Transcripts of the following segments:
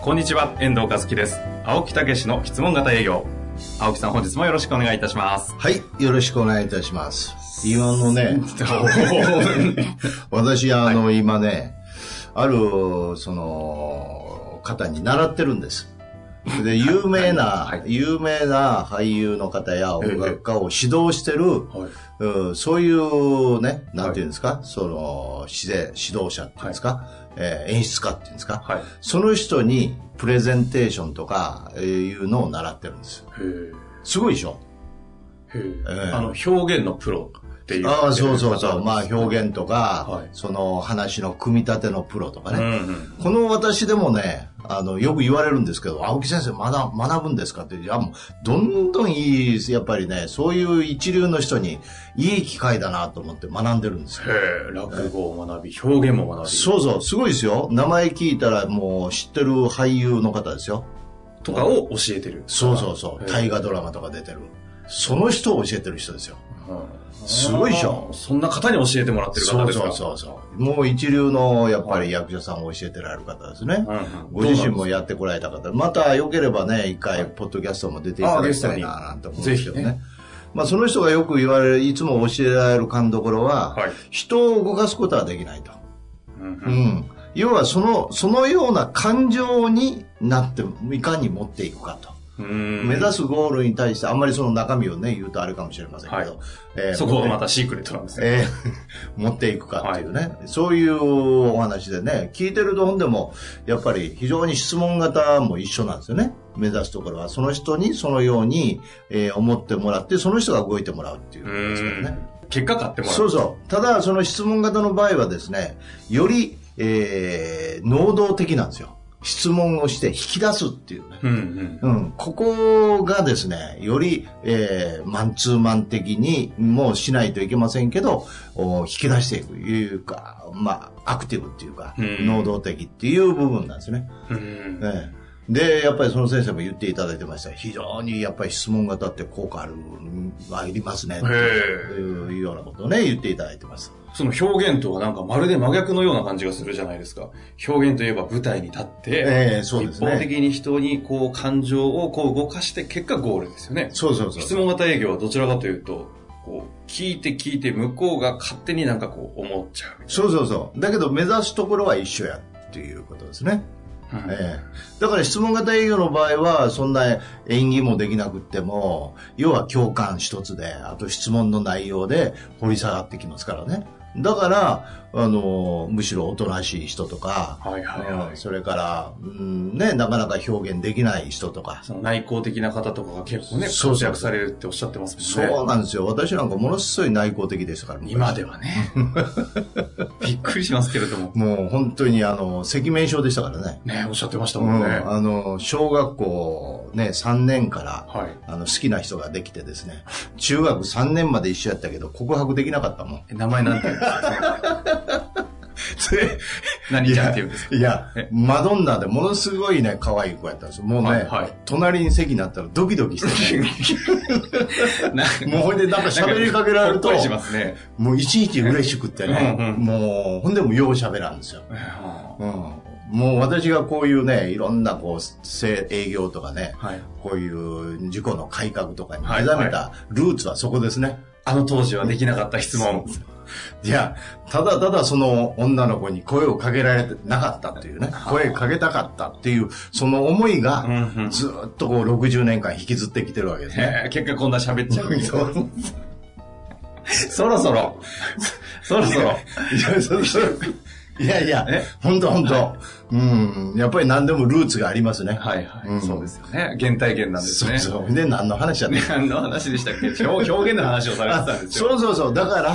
こんにちは、遠藤和樹です。青木毅の質問型営業。青木さん、本日もよろしくお願いいたします。はい、よろしくお願いいたします。今のね、私、はい、今ね、ある、方に習ってるんです。で、有名な俳優の方や音楽家を指導してる、そういうね、なんていうんですか、指導者っていうんですか、演出家っていうんですか、その人にプレゼンテーションとかいうのを習ってるんです。すごいでしょ？表現のプロっていう。ああ、そうそうそう。まあ表現とか、その話の組み立てのプロとかね。この私でもね、よく言われるんですけど、青木先生まだ学ぶんですかって、いや、もう、どんどんいい、やっぱりね、そういう一流の人にいい機会だなと思って学んでるんですよ。落語を学び、表現も学び。そうそう、すごいですよ。名前聞いたらもう知ってる俳優の方ですよ。とかを教えてる。そうそうそう。大河ドラマとか出てる。その人を教えてる人ですよ。すごいでしょ。そんな方に教えてもらってる方ですか？そうそうそう。もう一流のやっぱり役者さんを教えてられる方ですね。ご自身もやってこられた方。また良ければね、一回ポッドキャストも出ていただきたいななんて思うんですけどね。まあその人がよく言われる、いつも教えられる勘どころは、人を動かすことはできないと。要はそのような感情になっていかに持っていくかと。目指すゴールに対して、あんまりその中身をね、言うとあれかもしれませんけど。そこがまたシークレットなんですね。持っていくかっていうね。そういうお話でね、聞いてると本でも、やっぱり非常に質問型も一緒なんですよね。目指すところは、その人にそのように、思ってもらって、その人が動いてもらうっていうことですからね。結果買ってもらう。そうそう。ただ、その質問型の場合はですね、より、能動的なんですよ。質問をして引き出すっていうね。ここがですね、より、マンツーマン的にもしないといけませんけど、引き出していくというか、まあ、アクティブっていうか、能動的っていう部分なんですね。で、やっぱりその先生も言っていただいてました。非常にやっぱり質問型って効果ありますね。というようなことをね、言っていただいてます。その表現とはなんかまるで真逆のような感じがするじゃないですか。表現といえば舞台に立って、そうですね、一方的に人にこう感情をこう動かして結果ゴールですよね。そう。質問型営業はどちらかというと、こう聞いて向こうが勝手になんかこう思っちゃう。そう。だけど目指すところは一緒やっていうことですね。だから質問型営業の場合はそんな演技もできなくっても、要は共感一つで、あと質問の内容で掘り下がってきますからね。だからむしろおとなしい人とか、それから、なかなか表現できない人とか、その内向的な方とかが結構ね、活躍されるっておっしゃってますもんね。そうなんですよ。私なんかものすごい内向的でしたから、今ではね。びっくりしますけれども。もう本当に赤面症でしたからね。ね、おっしゃってましたもんね。小学校ね、3年から、好きな人ができてですね、中学3年まで一緒やったけど、告白できなかったもん。名前なんて言うんですか？何ちゃんって言うんですか？いや、マドンナでものすごいね、可愛い子やったんですよ。もうね、隣に席になったらドキドキしてね。もうほんで、なんか喋りかけられると、もういちいち嬉しくってね、もう、ほんでもよう喋らんですよ。もう私がこういうね、いろんなこう、営業とかね、こういう自己の改革とかに目覚めたルーツはそこですね。あの当時はできなかった質問。いや、ただただその女の子に声をかけられてなかったっていうね、声かけたかったっていう、その思いが、ずっとこう60年間引きずってきてるわけですね。結果こんな喋っちゃう。いや、本当。やっぱり何でもルーツがありますね。そうですよね。原体験なんですね。で、何の話だった？何の話でしたっけ？表現の話をされてたんですよ。そう。だか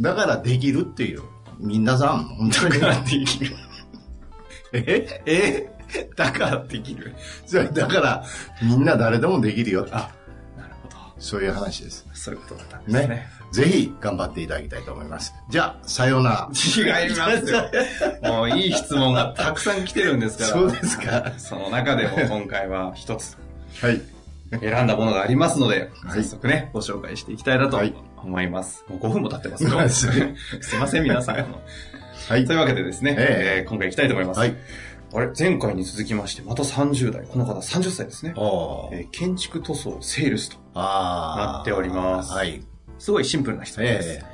らできるっていう。皆さん、本当に。だからできる。それだからみんな誰でもできるよ。あ、なるほど。そういう話です。そういうことだったんですね。ね、ぜひ頑張っていただきたいと思います。じゃあ、さようなら。違いますよ。もういい質問がたくさん来てるんですから。そうですか。その中でも今回は一つ。はい。選んだものがありますので、早速ね、はい、ご紹介していきたいなと思います。はい、もう5分も経ってますよ。すいません、皆さん。はい。というわけでですね、今回いきたいと思います。はい。あれ、前回に続きまして、また30代。この方30歳ですね。建築塗装セールスとなっております。はい。すごいシンプルな質問です。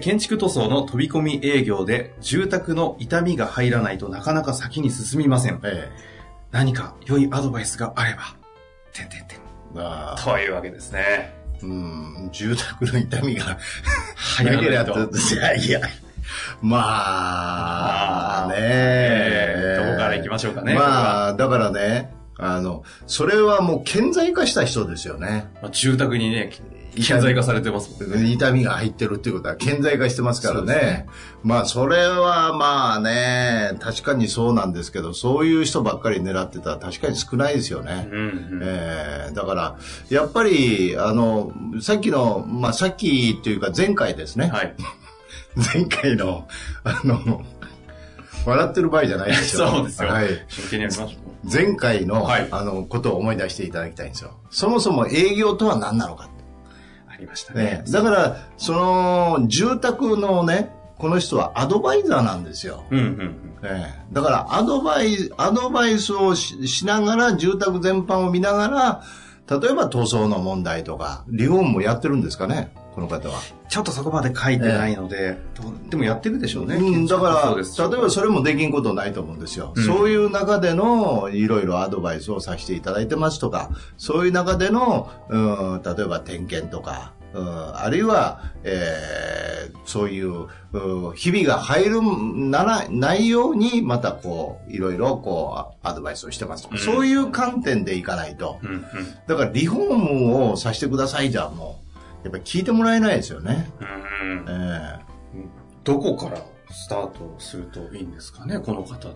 建築塗装の飛び込み営業で、住宅の傷みが入らないとなかなか先に進みません。何か良いアドバイスがあれば、というわけですね。住宅の痛みが入らないと。いや。まあね、どこから行きましょうかね。まあだからね、それはもう顕在化した人ですよね。まあ、住宅にね、顕在化されてますもんね。痛みが入ってるっていうことは顕在化してますからね。まあそれはまあね、確かにそうなんですけど、そういう人ばっかり狙ってたら確かに少ないですよね。だからやっぱりさっきというか前回ですね。はい。前回の笑ってる場合じゃないですよ。そうですよ。はい。真剣にやりましょう。前回の、はい、ことを思い出していただきたいんですよ。そもそも営業とは何なのかってありましたね。だからその住宅のね、この人はアドバイザーなんですよ。だからアドバイスを しながら、住宅全般を見ながら、例えば塗装の問題とかリフォームもやってるんですかね。この方はちょっとそこまで書いてないので、でもやってるでしょうね。だから例えばそれもできんことないと思うんですよ。そういう中でのいろいろアドバイスをさせていただいてますとか、そういう中での例えば点検とか、あるいは、そういう日々が入るないように、またこういろいろこうアドバイスをしてますとか、そういう観点でいかないと、だからリフォームをさせてくださいじゃもうやっぱり聞いてもらえないですよね。どこからスタートするといいんですかね、この方とか。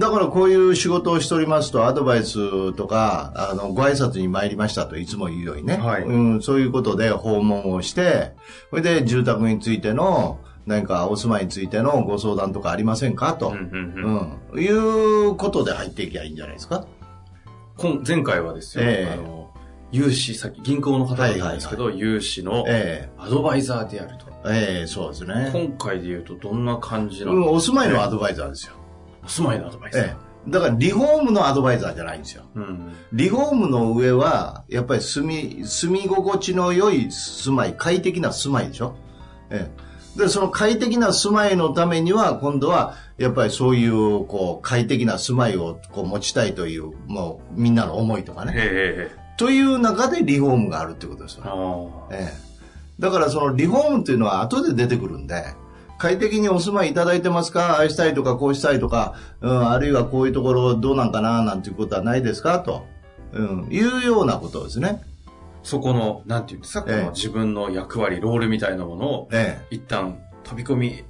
だからこういう仕事をしておりますと、アドバイスとか、ご挨拶に参りましたといつも言うようにね。はい。そういうことで訪問をして、それで住宅についての、何かお住まいについてのご相談とかありませんかと。いうことで入っていけばいいんじゃないですか。前回はですよ、融資先、銀行の方なんですけど、融資のアドバイザーであると。そうですね。今回で言うとどんな感じなの？お住まいのアドバイザーですよ。お住まいのアドバイザー。だからリフォームのアドバイザーじゃないんですよ。リフォームの上は、やっぱり住み心地の良い住まい、快適な住まいでしょ。で、その快適な住まいのためには、今度は、やっぱりそういう、こう、快適な住まいをこう持ちたいという、もう、みんなの思いとかね。という中でリフォームがあるってことですよね。だからそのリフォームっていうのは後で出てくるんで、快適にお住まいいただいてますか、愛したいとかこうしたいとか、あるいはこういうところどうなんかななんていうことはないですかと、いうようなことですね。そこの、なんていうんですか、この自分の役割、ロールみたいなものを、一旦飛び込み、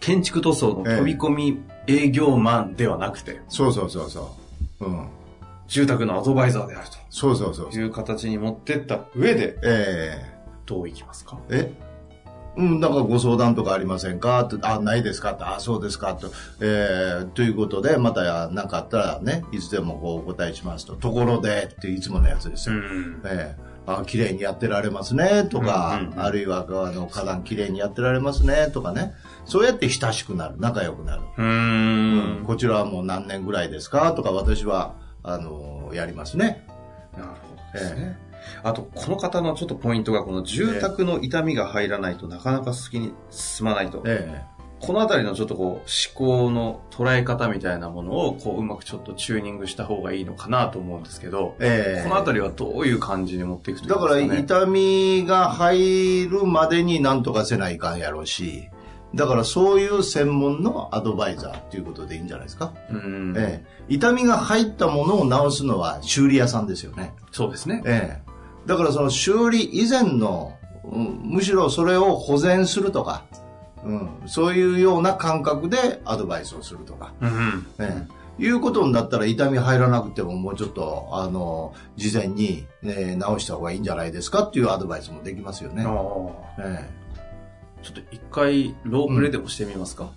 建築塗装の飛び込み営業マンではなくて。そう。住宅のアドバイザーであると。そう。いう形に持ってった上で、どういきますか？だからご相談とかありませんか？あ、ないですか？あ、そうですか？ということで、また何かあったらね、いつでもこうお答えしますと。ところで、っていつものやつですよ。あ、綺麗にやってられますね、とか、あるいは、花壇綺麗にやってられますね、とかね。そうやって親しくなる、仲良くなる。こちらはもう何年ぐらいですか？とか、私は、やりますね。なるほどですね。あと、この方のちょっとポイントが、この住宅の痛みが入らないとなかなか先に進まないと。このあたりのちょっとこう、思考の捉え方みたいなものを、こう、うまくちょっとチューニングした方がいいのかなと思うんですけど、このあたりはどういう感じに持っていくといいですかね。だから、痛みが入るまでになんとかせないかんやろうし、だからそういう専門のアドバイザーということでいいんじゃないですか。痛みが入ったものを直すのは修理屋さんですよね。そうですね。だからその修理以前の、むしろそれを保全するとか、うん、そういうような感覚でアドバイスをするとか、うんね、いうことになったら痛み入らなくてももうちょっと事前に、直した方がいいんじゃないですかっていうアドバイスもできますよね。あ、ちょっと一回ロープレでもしてみますか、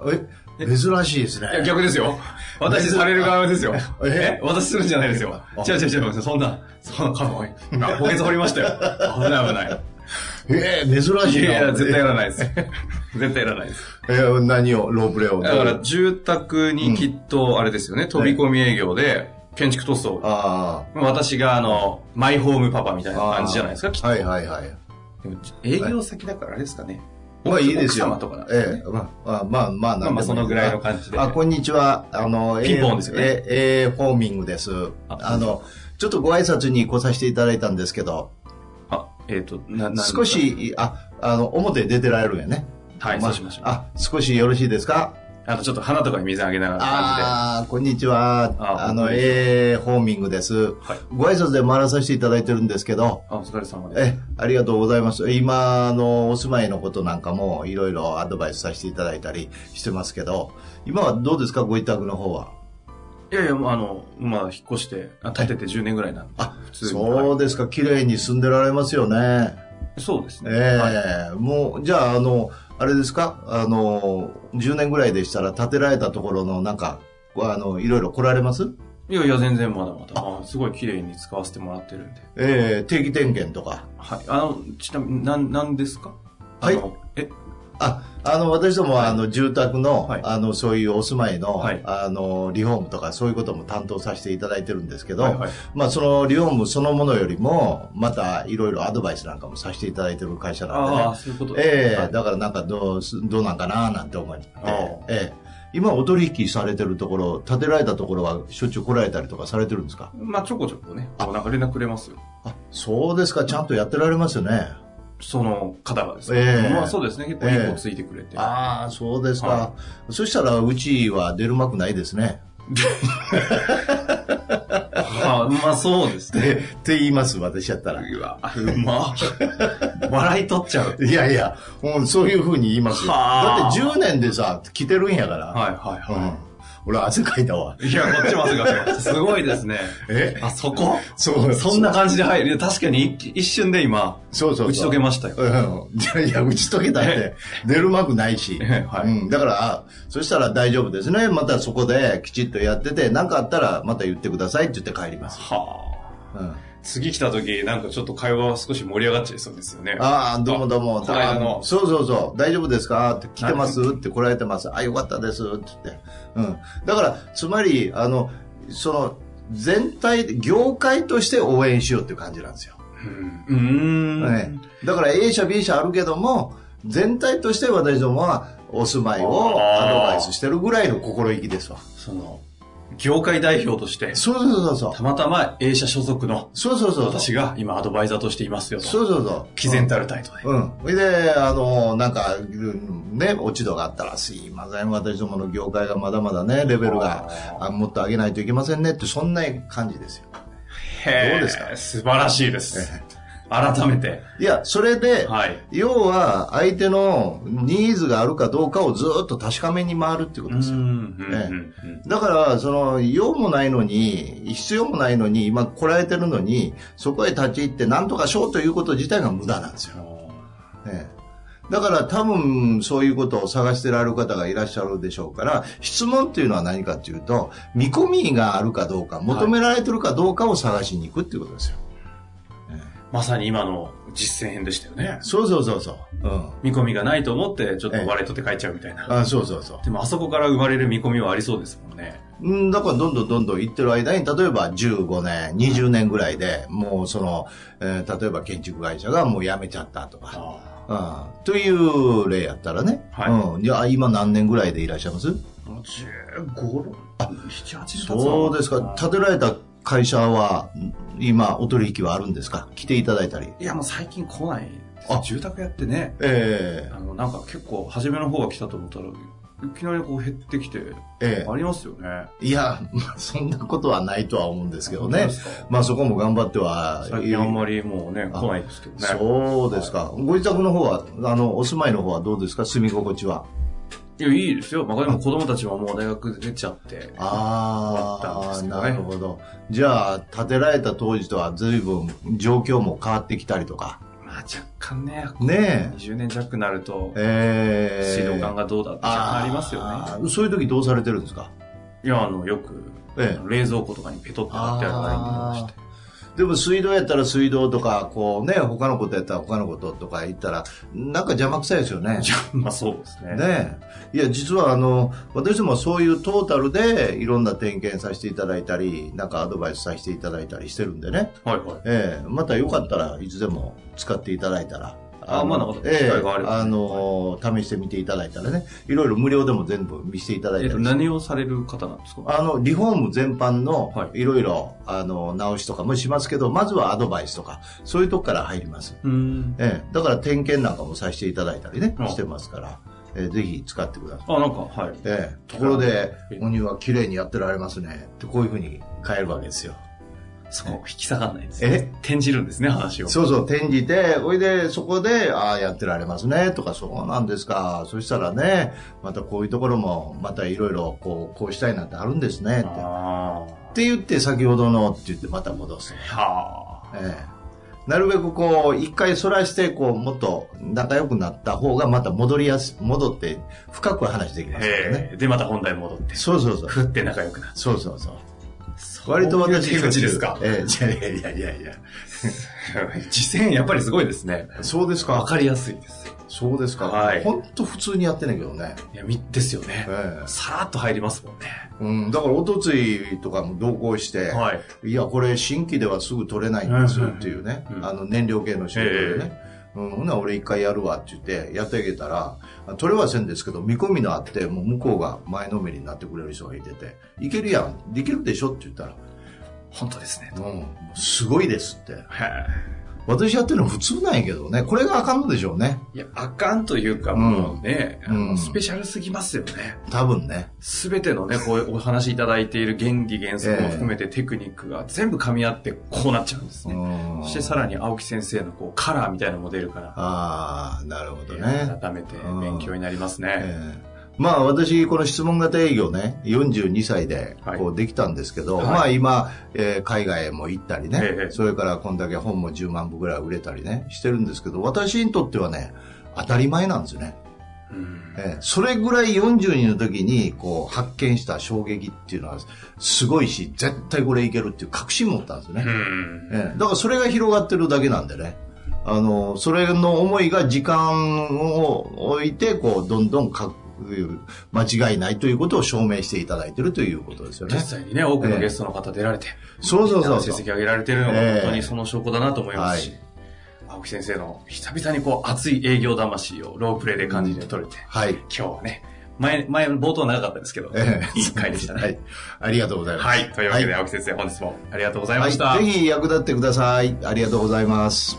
うん、珍しいですね。いや逆ですよ、私される側ですよ。私するんじゃないですよ。違う、そんなカモ今ポケツ掘りましたよ。危ない。珍しいな。いや絶対やらないです。何をロープレイを。だから住宅にきっとあれですよね、飛び込み営業で建築塗装。ああ。私がマイホームパパみたいな感じじゃないですか。きっと。はい。でも営業先だからあれですかね。まあいいですよ。とかね、まあそのぐらいの感じで。あ、こんにちは。ピンポンですよね。ホーミングです。ちょっとご挨拶に来させていただいたんですけど。少し表出てられるんやね。はい、そうしましょう。少しよろしいですか。ちょっと鼻とかに水あげながら感じで。こんにちは。ホーミングです。はい、ご挨拶で回らさせていただいてるんですけど。お疲れ様です。ありがとうございます。今お住まいのことなんかもいろいろアドバイスさせていただいたりしてますけど、今はどうですか、ご委託の方は。いや、引っ越して、建てて10年ぐらいなんで。普通に。そうですか、綺麗に住んでられますよね。そうですね。もう、じゃあ、あれですか、10年ぐらいでしたら、建てられたところの、なんか、いろいろ来られます？いや、全然まだ。すごい綺麗に使わせてもらってるんで。定期点検とか。はい。ちなみに、なんですか？はい。私どもは住宅の、はい、そういうお住まいの、はい、リフォームとかそういうことも担当させていただいてるんですけど、はい、まあそのリフォームそのものよりもまたいろいろアドバイスなんかもさせていただいてる会社なんでね。そういうことですね。だからなんかどうなんかななんて思って、今お取引されてるところ、建てられたところはしょっちゅう来られたりとかされてるんですか？まあちょこちょこね、なんか連絡くれますよ。そうですか、ちゃんとやってられますよね。その方がですね。まあそうですね。結構いい子ついてくれて。そうですか。はい、そしたら、うちは出るまくないですね。まあそうですね。って言います、私やったら。笑い取っちゃう。いや、そういう風に言いますよ。だって10年でさ、来てるんやから。俺汗かいたわ。いや、こっちも汗かいた。すごいですね。そこ？そんな感じで入る。確かに一瞬で今、打ち解けましたよ。いや、打ち解けたって、出るまくないし。だから、そしたら大丈夫ですね。またそこできちっとやってて、なんかあったらまた言ってくださいって言って帰ります。次来た時、なんかちょっと会話は少し盛り上がっちゃいそうですよね。どうも。そう。大丈夫ですかって来てますって来られてます。よかったですって言って。だから、つまり、全体、業界として応援しようっていう感じなんですよ。だから、A 社、B 社あるけども、全体として私どもはお住まいをアドバイスしてるぐらいの心意気ですわ。業界代表として、そう、たまたま A 社所属の、私が今アドバイザーとしていますよと。毅然たる態度で。それで、なんか、ね、落ち度があったら、すいません、私どもの業界がまだまだね、レベルが、もっと上げないといけませんねって、そんな感じですよ。どうですか？素晴らしいです。改めて。いや、それで、要は、相手のニーズがあるかどうかをずっと確かめに回るってことですよ。だから、用もないのに、必要もないのに、今来られてるのに、そこへ立ち入って何とかしようということ自体が無駄なんですよ。だから、多分、そういうことを探してられる方がいらっしゃるでしょうから、質問っていうのは何かっていうと、見込みがあるかどうか、求められてるかどうかを探しに行くっていうことですよ。まさに今の実践編でしたよね。そう。見込みがないと思って、ちょっと割れ取って書いちゃうみたいな。でも、あそこから生まれる見込みはありそうですもんね。だから、どんどん行ってる間に、例えば15年、20年ぐらいで、もう例えば建築会社がもう辞めちゃったとか、という例やったらね。今何年ぐらいでいらっしゃいます？15、7、8年。そうですか。建てられた会社は、今、お取引はあるんですか？来ていただいたり。いや、もう最近来ない。住宅やってね。なんか結構、初めの方が来たと思ったら、いきなりこう減ってきて、ありますよね。いや、まあ、そんなことはないとは思うんですけどね。まあそこも頑張っては。最近あんまりもうね、来ないですけどね。そうですか。ご自宅の方は、お住まいの方はどうですか、住み心地は。いや、いいですよ。まあ、でも子供たちはもう大学出ちゃって。ああ、ね、なるほど。じゃあ、建てられた当時とは随分状況も変わってきたりとか。まあ、若干ね、20年弱になると、水道管がどうだってありますよね。そういう時どうされてるんですか？いや、よく、冷蔵庫とかにペトッと貼ってあるからいいんでして。でも水道やったら水道とか、こうね、他のことやったら他のこととか言ったら、なんか邪魔くさいですよね。まあそうですね。ねえ。いや、実は私どもはそういうトータルでいろんな点検させていただいたり、なんかアドバイスさせていただいたりしてるんでね。はいはい。またよかったらいつでも使っていただいたら。まあなんか機会があれば、試してみていただいたらね、いろいろ無料でも全部見せていただいたり、何をされる方なんですか？リフォーム全般のいろいろ直しとかもしますけど、まずはアドバイスとかそういうとこから入ります。だから点検なんかもさせていただいたりね、してますから、ぜひ使ってください。なんかはい。ところでお庭きれいにやってられますねってこういうふうに変えるわけですよ。そこ、引き下がらないですね。転じるんですね、話を。そうそう、転じて、おいで、そこで、ああ、やってられますね、とか、そうなんですか。そしたらね、またこういうところも、またいろいろ、こうしたいなんてあるんですね、って言って、先ほどのって言って、また戻す。なるべくこう、一回そらして、こう、もっと仲良くなった方が、また戻って、深く話できますからね。で、また本題戻って。そうそうそう。ふって仲良くなって。そうそうそう。割と私手口ですか？いや。実践やっぱりすごいですね。そうですか。わかりやすいです。そうですか。はい。ほんと普通にやってんだけどね。いや、ですよね。さらっと入りますもんね。だからおとついとかも同行して、いや、これ新規ではすぐ取れないんですっていうね。燃料系の仕事でね。ほんなら俺一回やるわって言ってやってあげたら、取れはせんですけど見込みのあって、もう向こうが前のめりになってくれる人がいてて、いけるやん、できるでしょって言ったら、本当ですね、すごいですって。私やってるの普通なんやけどね。これがあかんのでしょうね。いや、あかんというか、もうね、スペシャルすぎますよね。多分ね。すべてのね、こういうお話いただいている原理原則も含めてテクニックが全部噛み合ってこうなっちゃうんですね。そしてさらに青木先生のこうカラーみたいなのも出るから。ああ、なるほどね。改めて勉強になりますね。まあ私、この質問型営業ね、42歳でこうできたんですけど、まあ今、海外も行ったりね、それからこんだけ本も10万部ぐらい売れたりね、してるんですけど、私にとってはね、当たり前なんですよね。それぐらい42の時にこう発見した衝撃っていうのはすごいし、絶対これいけるっていう確信持ったんですよね。だからそれが広がってるだけなんでね。それの思いが時間を置いて、こう、どんどん間違いないということを証明していただいているということですよね。実際にね、多くのゲストの方出られて、そう成績上げられているのが本当にその証拠だなと思いますし、青木先生の久々にこう熱い営業魂をロープレイで感じて取れて、今日はね、前冒頭は長かったですけど、いい回でしたね。ありがとうございます。はい、というわけで青木先生、本日もありがとうございました。ぜひ役立ってください。ありがとうございます。